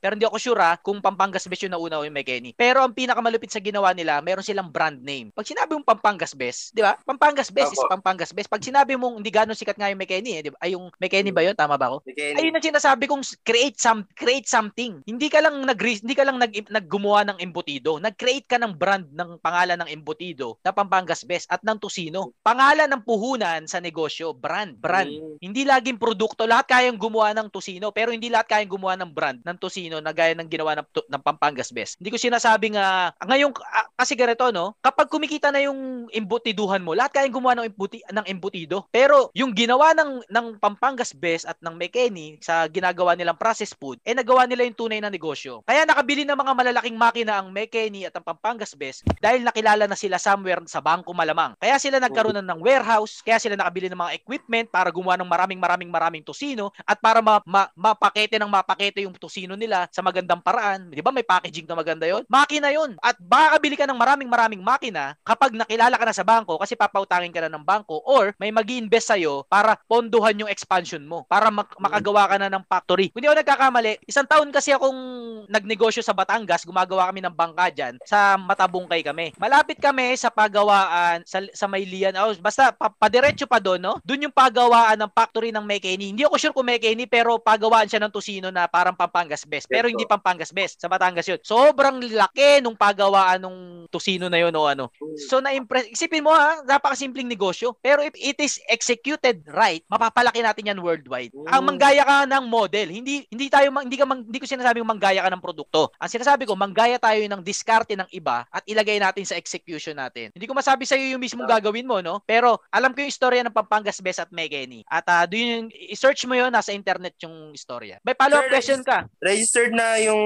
Pero hindi ako sure ha, kung Pampanga's Best yung nauna o yung Mekeni. Pero ang pinakamalupit sa ginawa nila, meron silang brand name. Pag sinabi mong Pampanga's Best, di ba? Pampanga's Best Apo. is Pampanga's Best. Pag sinabi mong hindi gano'n sikat nga yung Mekeni, eh, di ba? Ay, yung Mekeni ba yun? Tama ba ako? Mekeni. Ayun ang sinasabi kong create, some, create something. Hindi ka lang, nag, hindi ka lang nag, naggumawa ng embutido. Nag-create ka ng brand ng pangalan ng embutido na Pampanga's Best at ng tusino. Pangalan ng puhunan sa negosyo, brand. Brand. Mm. Hindi laging produkto. Lahat kayang gumawa ng tusino, pero hindi lahat kayang gumawa ng brand ng tusino na gaya ng ginawa ng, ng Pampanga's Best. Hindi ko sinasabing uh, ngayon uh, kasi ganito no, kapag kumikita na yung embutiduhan mo, lahat kayang gumawa ng embuti, ng embutido. Pero yung ginawa ng ng Pampanga's Best at ng Mekeni sa ginagawa nilang processed food, eh nagawa nila yung tunay na negosyo. Kaya nakabili ng mga malalaking makina ang Mekeni at ang Pampanga's Best dahil nakilala na sila somewhere sa bangko malamang. Kaya sila nagkaroon ng warehouse, kaya sila nakabili ng mga equipment para gumawa ng maraming maraming maraming tusino at para ma- ma- mapakete ng mapakete yung tusino nila sa magandang paraan. Di ba may packaging na maganda yon? Makina yon. At baka bili ka ng maraming maraming makina kapag nakilala ka na sa bangko kasi papautangin ka na ng bangko or may mag-i-invest sa'yo para ponduhan yung expansion mo, para mak- makagawa ka na ng factory. Kung di ako nagkakamali, isang taon kasi akong nagnegosyo sa Batangas, gumagawa kami ng bangka dyan, sa Matabungkay kami. Malapit kami sa pagawaan sa, sa Maylian. Oh, basta pa, padiretso pa doon, no? Doon yung pagawaan ng factory ng Mekeni. Hindi ako sure kung Mekeni pero pagawaan siya ng tusino na parang Pampanga's Best. Pero hindi Pampanga's Best. Sa Batangas yun. Sobrang laki nung pagawaan nung tusino na yun o ano. So na-impress. Isipin mo ha, napakasimpleng negosyo. Pero if it is executed right, mapapalaki natin yan worldwide. Mm. Ang manggaya ka ng model. Hindi hindi tayo hindi ka hindi ko sinasabing manggaya ka ng produkto. Ang sinasabi ko, manggaya tayo ng diskarte ng iba at ilagay natin sa execution natin. Hindi ko masabi sa iyo yung mismong gagawin mo, no? Pero alam ko yung istorya ng Pampanga's Best at Mekeni. At uh, doon i-search mo yun, nasa internet yung istorya. May follow-up question ka. Registered na yung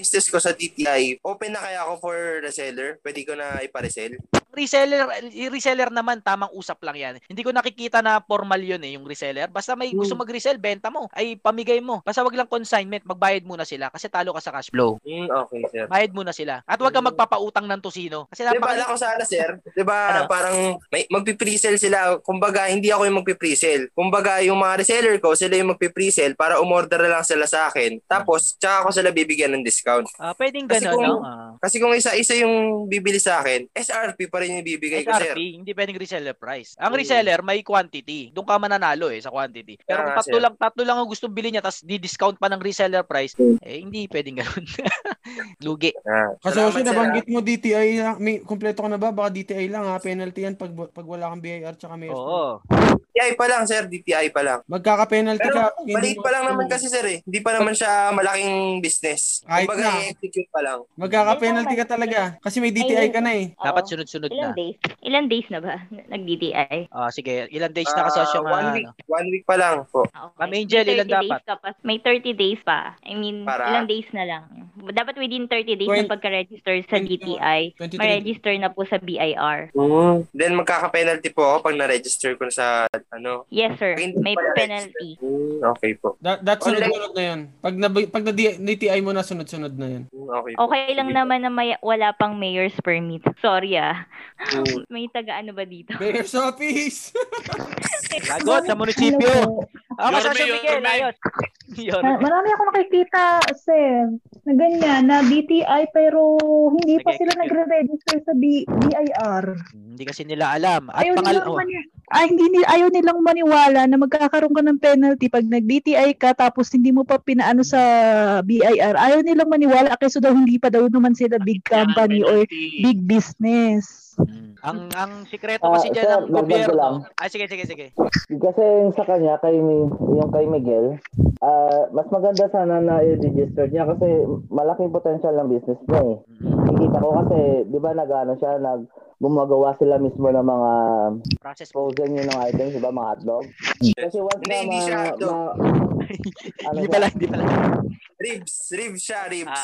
business ko sa D T I. Open na kaya ako for reseller? Pwede ko na iparesell? Reseller, reseller naman, tamang usap lang yan. Hindi ko nakikita na formal yun eh, yung reseller. Basta may gusto mag-resell, benta mo. Ay, pamigay mo. Basta wag lang consignment, magbayad muna sila kasi talo ka sa cash flow. Mm, okay, sir. Bayad muna sila. At wag kang magpapautang ng tusino. Kasi napaka- diba, ala ko sana, sir. Diba, ano? Parang may, magpipresell sila. Kumbaga, hindi ako yung magpipresell. Kumbaga, yung mga reseller ko, sila yung magpipresell para umorder lang sila sa akin. Tapos, tsaka ako sila bibigyan ng discount. Ah, pwedeng ganun, kasi kung, no? Ah. Kasi kung isa-isa yung bibili sa akin, S R P pa rin yung bibigay S R P, ko, sir. S R P, hindi pwedeng reseller price. Ang hmm. reseller, may quantity. Doon ka mananalo eh, sa quantity. Pero kung tatlo lang, tatlo lang ang gusto bilhin niya, tapos di-discount pa ng reseller price, eh, hindi pwedeng ganun. Lugi. Ah, kasi kasi nabanggit mo D T I, may, kompleto ka na ba? Baka D T I lang ha, penalty yan pag, pag wala kang B I R tsaka may S R P. Oo. D T I pa lang, sir. D T I pa lang. Magkaka-penalty pero, ka. Pero maliit pa lang naman kasi, sir eh. Hindi pa naman siya malaking business. Kahit kumbaga, na. I-execute pa lang. Magkaka-penalty ka talaga. Kasi may D T I ka na eh. Uh-oh. Dapat sunod-sunod ilan na. Ilan days? Ilan days na ba? Nag-D T I? Ah, sige. Ilan days na kasosyo uh, ka? One week. Ano? One week pa lang po. Okay. Ma'am Angel, ilan dapat? Pa- may thirty days pa. I mean, para? Ilan days na lang. Dapat within thirty days twenty na pagka-register sa D T I, ma-register na po sa B I R. Uh-huh. Then magkaka-penalty po ako pag na-register ko sa ano. Yes, sir. May penalty. Mm, okay po. That, that's sunod-sunod na yun. Pag, na, pag na-D T I mo na, sunod-sunod na yun. Okay, okay lang okay. naman na may, wala pang mayor's permit. Sorry ah. Mm. May taga-ano ba dito? Mayor's office! Lagot sa munisipyo! Ako sa Miguel, ayos. Uh, marami ako nakikita, sir, na ganyan, na D T I pero hindi pa sila nagre-register sa B- BIR. Hindi kasi nila alam. At ayaw, pangal- nilang mani- ay, hindi nila, ayaw nilang maniwala na magkakaroon ka ng penalty pag nag-D T I ka tapos hindi mo pa pinaano sa B I R. Ayaw nilang maniwala kasi daw hindi pa daw naman sila big company or big business. Hmm. Ang ang sikreto kasi uh, diyan ng gobyerno. Ay sige sige sige. Kasi yung sa kanya kay yung kay Miguel, uh, mas maganda sana na i-register niya kasi malaking potential ng business niya eh. Nakikita ko kasi 'di ba nagano siya nag gumagawa sila mismo ng mga process frozen yun ng items, diba, mga hotdog? Kasi once na hindi siya hotdog. Hindi pala, hindi pala. Ribs, ribs siya, ribs.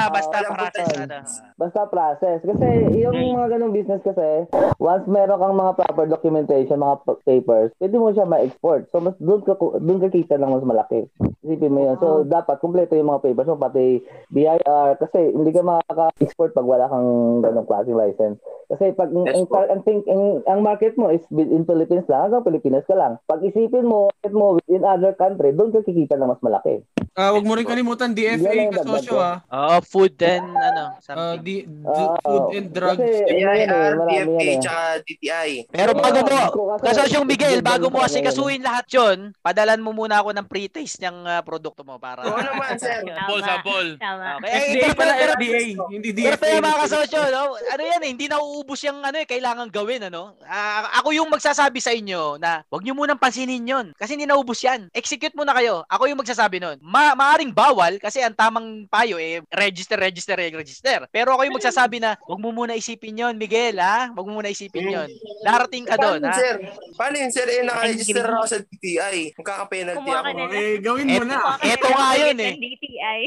Ah, basta, basta uh, process. Ano. Basta process. Kasi yung mga ganong business kasi, once meron kang mga proper documentation, mga papers, pwede mo siya ma-export. So, mas doon ka, doon ka kita ng mas malaki. Isipin mo yun. So, dapat kumpleto yung mga papers mo, pati B I R, kasi hindi ka makaka-export pag wala kang ganong klaseng license. Kasi pag ang, ang, ang, ang market mo is in Philippines lang, hanggang Pilipinas ka lang. Pag isipin mo, market mo in other country, doon ka kikita na mas malaki. Ah, uh, wag mo rin kalimutan D F A kasosyo ah. Oh, food and ano, something. Uh, di, d- food and drugs. B I R, D F A, tsaka D T I. Pero bago mo, kasosyo Miguel, bago mo kasi kasuhin lahat 'yon, padalan mo muna ako ng pre-taste ng uh, produkto mo para. Oo naman, sir. Sample, sample. Okay, hindi pala F D A, hindi D F A. Pero mga kasosyo, no? Ano 'yan eh, hindi nauubos yung ano eh, kailangan gawin ano. Uh, ako yung magsasabi sa inyo na wag niyo munang pansinin 'yon kasi hindi nauubos 'yan. Execute muna kayo. Ako yung magsasabi noon. Maaring bawal kasi ang tamang payo eh register, register, register. Pero ako yung magsasabi na wag mo muna isipin yon Miguel ha. Wag mo muna isipin yon. Darating ka doon ha. Sir, paano yun sir? Eh naka-register ako sa D T I. Magkaka-penalty ako. Eh gawin mo na. Ito nga yun eh.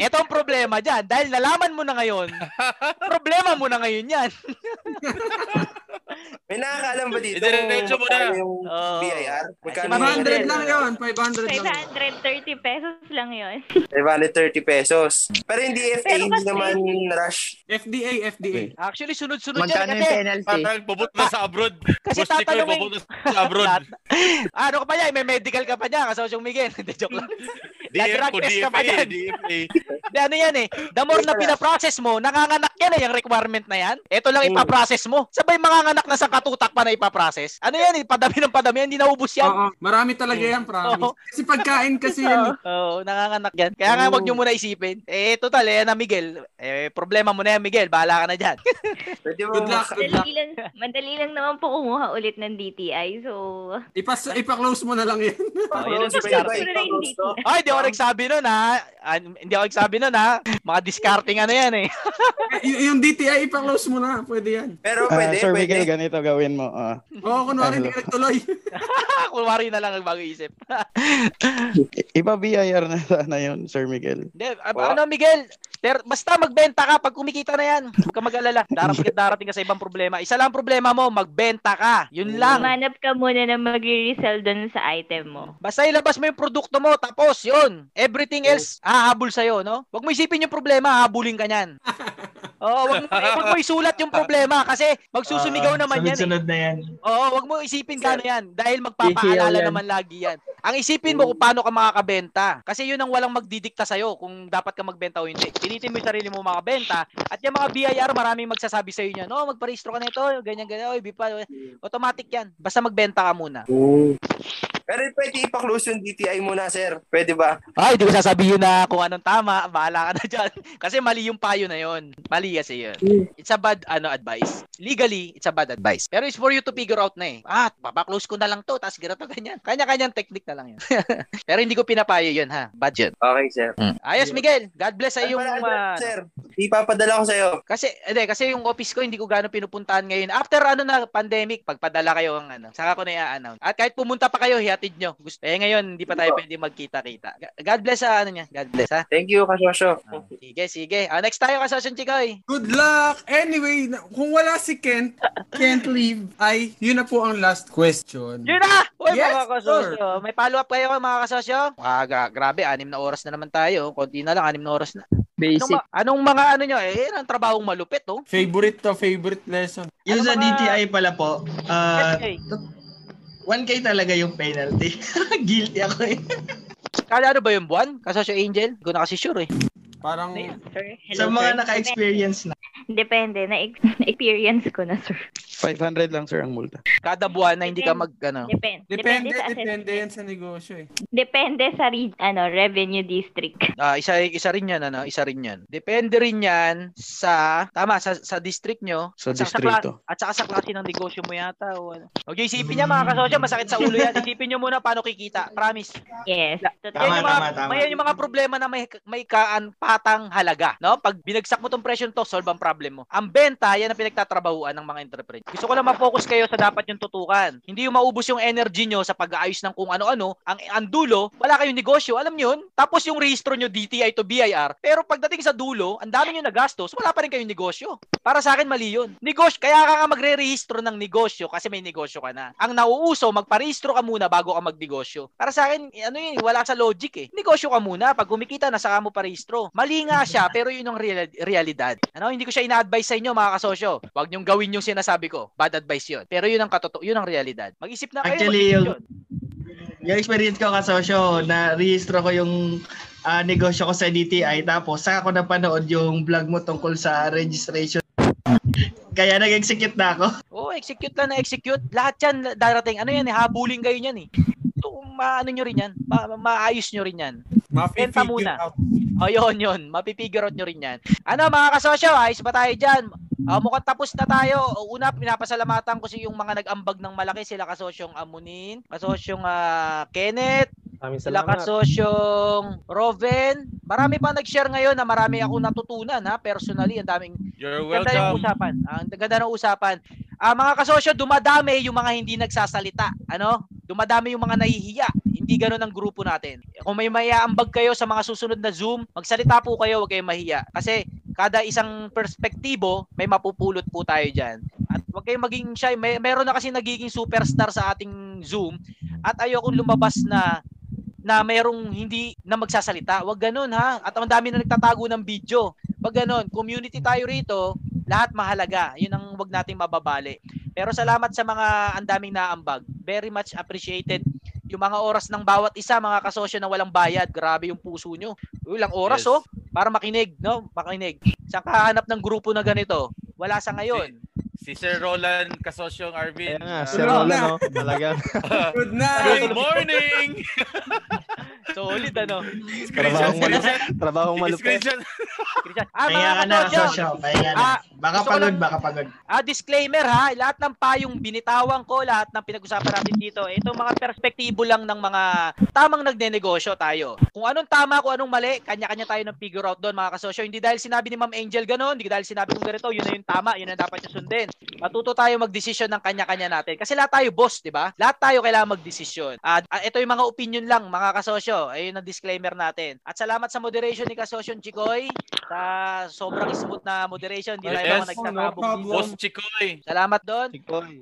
Ito ang problema dyan. Dahil nalaman mo na ngayon, problema mo na ngayon yan. May nakakaalam ba dito? Diretso mo na. B I R. five hundred lang yun. five hundred thirty pesos lang yun. May valid thirty pesos. Pero yung D F A, hindi naman rush. F D A, F D A. Actually, sunod-sunod yan. Magkano yung penalty? Tatang pupunta sa abroad. Kasi tatanungin. Pupunta sa abroad. Ano ka pa niya? May medical ka pa niya. Kasosyo Miguel. Hindi, joke lang. D F ko, D F A, D F A. Di, ano yan eh, the more na pinaprocess mo, nanganganak yan eh, yung requirement na yan. Ito lang ipaprocess mo. Sabay manganganak na sa katutak pa na ipaprocess. Ano yan eh, padami ng padami, hindi naubos yan. Oo, marami talaga yan, promise. Oo. Kasi pagkain kasi yan. Oo, nanganganak yan. Kaya nga wag nyo muna isipin. Eh, total, eh, na Miguel. Eh, problema mo na yan, Miguel. Bahala ka na dyan. Good luck, good luck. Madali lang, madali lang naman po kumuha ulit ng D T I, so... Ipas, ipa-close mo na lang yan. Oh, yun ang discarding. Ay, hindi ako nagsabi nun ha. Hindi ako nagsabi nun ha. Mga discarding ano yan eh. Y- yung D T I, ipa-close mo na. Pwede yan. Pero pwede, uh, Sir pwede. Sir Miguel, ganito gawin mo. Oo, uh. oh, kunwari hindi ka nagtuloy. Kunwari na lang ang mag-iisip. Ipa-B I R na sana yun, Sir Miguel. De, ab- wow. Ano, Miguel? Pero basta magbenta ka pag kumikita na yan. Huwag ka mag-alala. Darating darating ka sa ibang problema. Isa lang problema mo, magbenta ka. Yun lang. Manap ka muna na mag-resell doon sa item mo. Basta ilabas mo yung produkto mo, tapos yun. Everything else hahabol sa'yo, no? Huwag mo isipin yung problema, hahabulin ka niyan. Oo, wag mo, wag mo isulat yung problema kasi magsusumigaw uh, naman yan. Sunod-sunod eh. na yan. Oo, wag mo isipin ka na yan dahil magpapaalala naman lagi yan. Ang isipin mo kung paano ka makakabenta kasi yun ang walang magdidikta sa'yo kung dapat ka magbenta o hindi. Pilitin mo yung sarili mo makabenta at yung mga B I R maraming magsasabi sa'yo niyan. No, magparehistro ka na ito, ganyan-ganyan. Automatic yan. Basta magbenta ka muna. Oh. Pero pwede ipa-close yung D T I muna, sir. Pwede ba? Ay, hindi ko sasabihin na kung anong tama. Bahala ka na dyan. Kasi mali yung payo na yun. Mali kasi yun. It's a bad ano advice. Legally, it's a bad advice. Pero it's for you to figure out na eh. Ah, papaklose ko na lang to. Tapos ganito ganyan. Kanya-kanyang technique na lang yun. Pero hindi ko pinapayo yun, ha? Budget. Okay, sir. Hmm. Ayos, Miguel. God bless sa iyong... Uh, sir, ipapadala ko sa'yo. Kasi, hindi, kasi yung office ko, hindi ko gano'ng pinupuntahan ngayon. After ano na, pandemic, pagpadala kayo ang ano. Saka ko na i-announce. At kahit pumunta pa kayo, atid nyo. Gusto. Eh ngayon, hindi pa tayo pwede magkita-kita. God bless sa ano niya. God bless ha. Thank you, Kasosyo. Ah, sige, sige. Ah, next tayo, Kasosyo Chikoy. Good luck! Anyway, kung wala si Kent, Kent leave, ay yun na po ang last question. Yun na! Uy, yes, mga Kasosyo. Sir. May follow-up kayo mga Kasosyo? Ah, grabe, anim na oras na naman tayo. Konti na lang, anim na oras na. Basic. Anong, anong mga ano nyo? Eh, ang trabahong malupit, oh. Favorite to favorite lesson. Yung ano sa mga... D T I pala po, ah, uh, one K talaga yung penalty. Guilty ako eh. Kala ano ba yung buwan? Kasosyo Angel? Hindi ko na kasi sure eh. Parang... Sir, hello, sa mga sir. Naka-experience na. Depende. Na-experience ko na, sir. five hundred lang, sir, ang multa. Kada buwan na hindi depende. Ka mag... Ano. Depende. Depende, depende, depende yan sa negosyo eh. Depende sa re- ano, revenue district. Ah, isa, isa rin yan, ano? Isa rin yan. Depende rin yan sa... Tama, sa, sa district nyo. Sa distrito. At saka sa klase ng negosyo mo yata. O ano. Huwag yung isipin niya, mga kasosyo. Masakit sa ulo yan. Isipin nyo muna paano kikita. Promise. Yes. Tama, tama, tama. Mayan yung mga problema na may, may kaan patang halaga, no? Pag binagsak mo tong presyo to, solve ang problem mo. Ang benta, yan ang pinagtatrabahuan ng mga entrepreneur. Gusto ko lang ma-focus kayo sa dapat yung tutukan. Hindi yung maubos yung energy nyo sa pag-aayos ng kung ano-ano. Ang, ang dulo, wala kayong negosyo, alam nyo yun? Tapos yung rehistro nyo, D T I to B I R. Pero pagdating sa dulo, ang dami nyo nagastos, wala pa rin kayong negosyo. Para sa akin, mali yun. Negosyo, kaya ka nga magre-rehistro ng negosyo kasi may negosyo ka na. Ang nauuso, magparehistro ka muna bago ka magnegosyo. Para sa akin, ano yun, wala sa logic eh. Negosyo ka muna. Pag kumikita, nasa ka mo parehistro. Mali nga siya, pero yun ang real, realidad. Ano, hindi ko siya ina-advise sa inyo, mga kasosyo. Huwag niyong gawin yung sinasabi ko. Bad advice yun. Pero yun ang katotoo, yun ang realidad. Mag-isip na kayo. Actually, yung, yung experience ko, kasosyo, na-rehistro ko yung uh, negosyo ko sa D T I. Tapos, saka ko napanood yung vlog mo tungkol sa registration. Kaya nag-execute na ako. Oo, oh, execute lang na-execute. Lahat yan darating. Ano yan, eh, habulin kayo yan eh. So, maano nyo rin yan. Ma- maayos nyo rin yan. Benta muna. O yun, yun. Mapipigure out nyo rin yan. Ano mga kasosyo, ayos ba tayo dyan? Uh, mukhang tapos na tayo. Una, pinapasalamatan ko si yung mga nag-ambag ng malaki. Sila kasosyong Amorin, kasosyong uh, Kenneth, sila kasosyong Robel. Marami pa nag-share ngayon na marami akong natutunan ha. Personally, ang daming ganda yung usapan. Ang ganda ng usapan. Uh, mga kasosyo, dumadami yung mga hindi nagsasalita. Ano? Dumadami yung mga nahihiya. Hindi gano'n ang grupo natin. Kung may mayaambag kayo sa mga susunod na Zoom, magsalita po kayo, huwag kayong mahiya. Kasi kada isang perspektibo, may mapupulot po tayo dyan. At huwag kayong maging shy. May, meron na kasi nagiging superstar sa ating Zoom at ayokong lumabas na na mayroong hindi na magsasalita. Huwag gano'n ha. At ang dami na nagtatago ng video. Huwag gano'n. Community tayo rito. Lahat mahalaga. Yun ang huwag nating mababali. Pero salamat sa mga andaming naambag. Very much appreciated Yung mga oras ng bawat isa, mga kasosyo na walang bayad, grabe yung puso nyo. Ilang oras, yes. oh, para makinig, no? Makinig. Saan kahanap ng grupo na ganito? Wala sa ngayon. Si, si Sir Roland, kasosyo ng Arvin. Ayan nga, uh, Sir Roland, no? Talaga. Good night! Good morning! So, ulit, ano? Trabahong malupit. Trabahong malupit. Ah, mga kasosyo. Ah, baka pagod, baka pagod. Ah, disclaimer, ha? Lahat ng payong binitawang ko, lahat ng pinag-usapan natin dito, itong mga perspektibo lang ng mga tamang nagnenegosyo tayo. Kung anong tama, kung anong mali, kanya-kanya tayo ng figure out doon, mga kasosyo. Hindi dahil sinabi ni Ma'am Angel ganon, hindi dahil sinabi kong ganito, yun na yung tama, yun na dapat yung sundin. Matuto tayo magdesisyon ng kanya-kanya natin. Kasi lahat tayo boss, di ba? Lahat tayo kailangan magdesisyon. At uh, ito yung mga opinion lang, mga kasosyo. Ayun ang disclaimer natin. At salamat sa moderation ni Kasosyo Chikoy. Sa sobrang smooth na moderation, hindi na yes, ako nagtatabog no dito. Boss Chikoy. Salamat doon.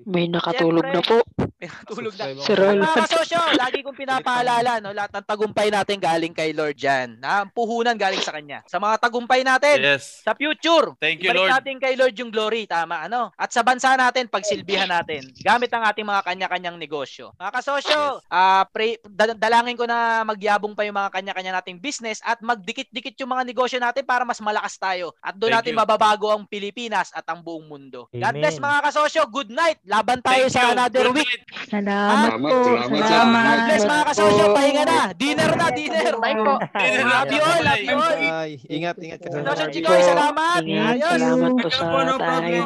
May nakatulog Siyempre, na po. May nakatulog na. Si Roland. Mga kasosyo, lagi kong pinapaalala, no, lahat ng tagumpay natin galing kay Lord Jan. Ang puhunan galing sa kanya. Sa mga tagumpay natin, yes. Sa future, thank you, Lord. Ibalik natin kay Lord yung glory, tama, ano? At sa bansa natin, pagsilbihan natin, gamit ang ating mga kanya-kanyang negosyo. Mga kasosyo, yes. uh, pre, dalangin ko na magyabong pa yung mga kanya-kanya nating business at magdikit-dikit yung mga negosyo natin para mas malakas tayo. At doon thank natin you. Mababago ang Pilipinas at ang buong mundo. Amen. God bless mga kasosyo. Good night. Laban tayo thank sa you. Another good week. Night. Salamat ah, po. Salamat, salamat. God bless mga kasosyo. Pahinga na. Dinner na, dinner. Bye po. Love you all. Love you all. Ingat, ingat. Kasosyo Chikoy, salamat. Ayos. Salamat po sa tayo.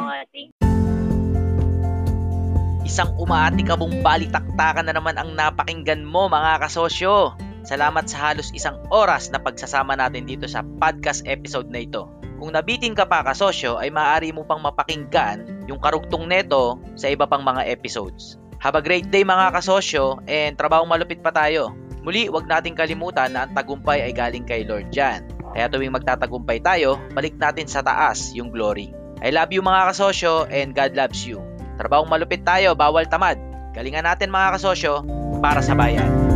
Isang umaatikabong balitaktakan na naman ang napakinggan mo mga kasosyo. Salamat sa halos isang oras na pagsasama natin dito sa podcast episode na ito. Kung nabitin ka pa kasosyo ay maaari mo pang mapakinggan yung karugtong neto sa iba pang mga episodes. Have a great day mga kasosyo and trabahong malupit pa tayo. Muli huwag nating kalimutan na ang tagumpay ay galing kay Lord Jan. Kaya tuwing magtatagumpay tayo, balik natin sa taas yung glory. I love you mga kasosyo and God loves you. Trabahong malupit tayo, bawal tamad. Galingan natin mga kasosyo para sa bayan.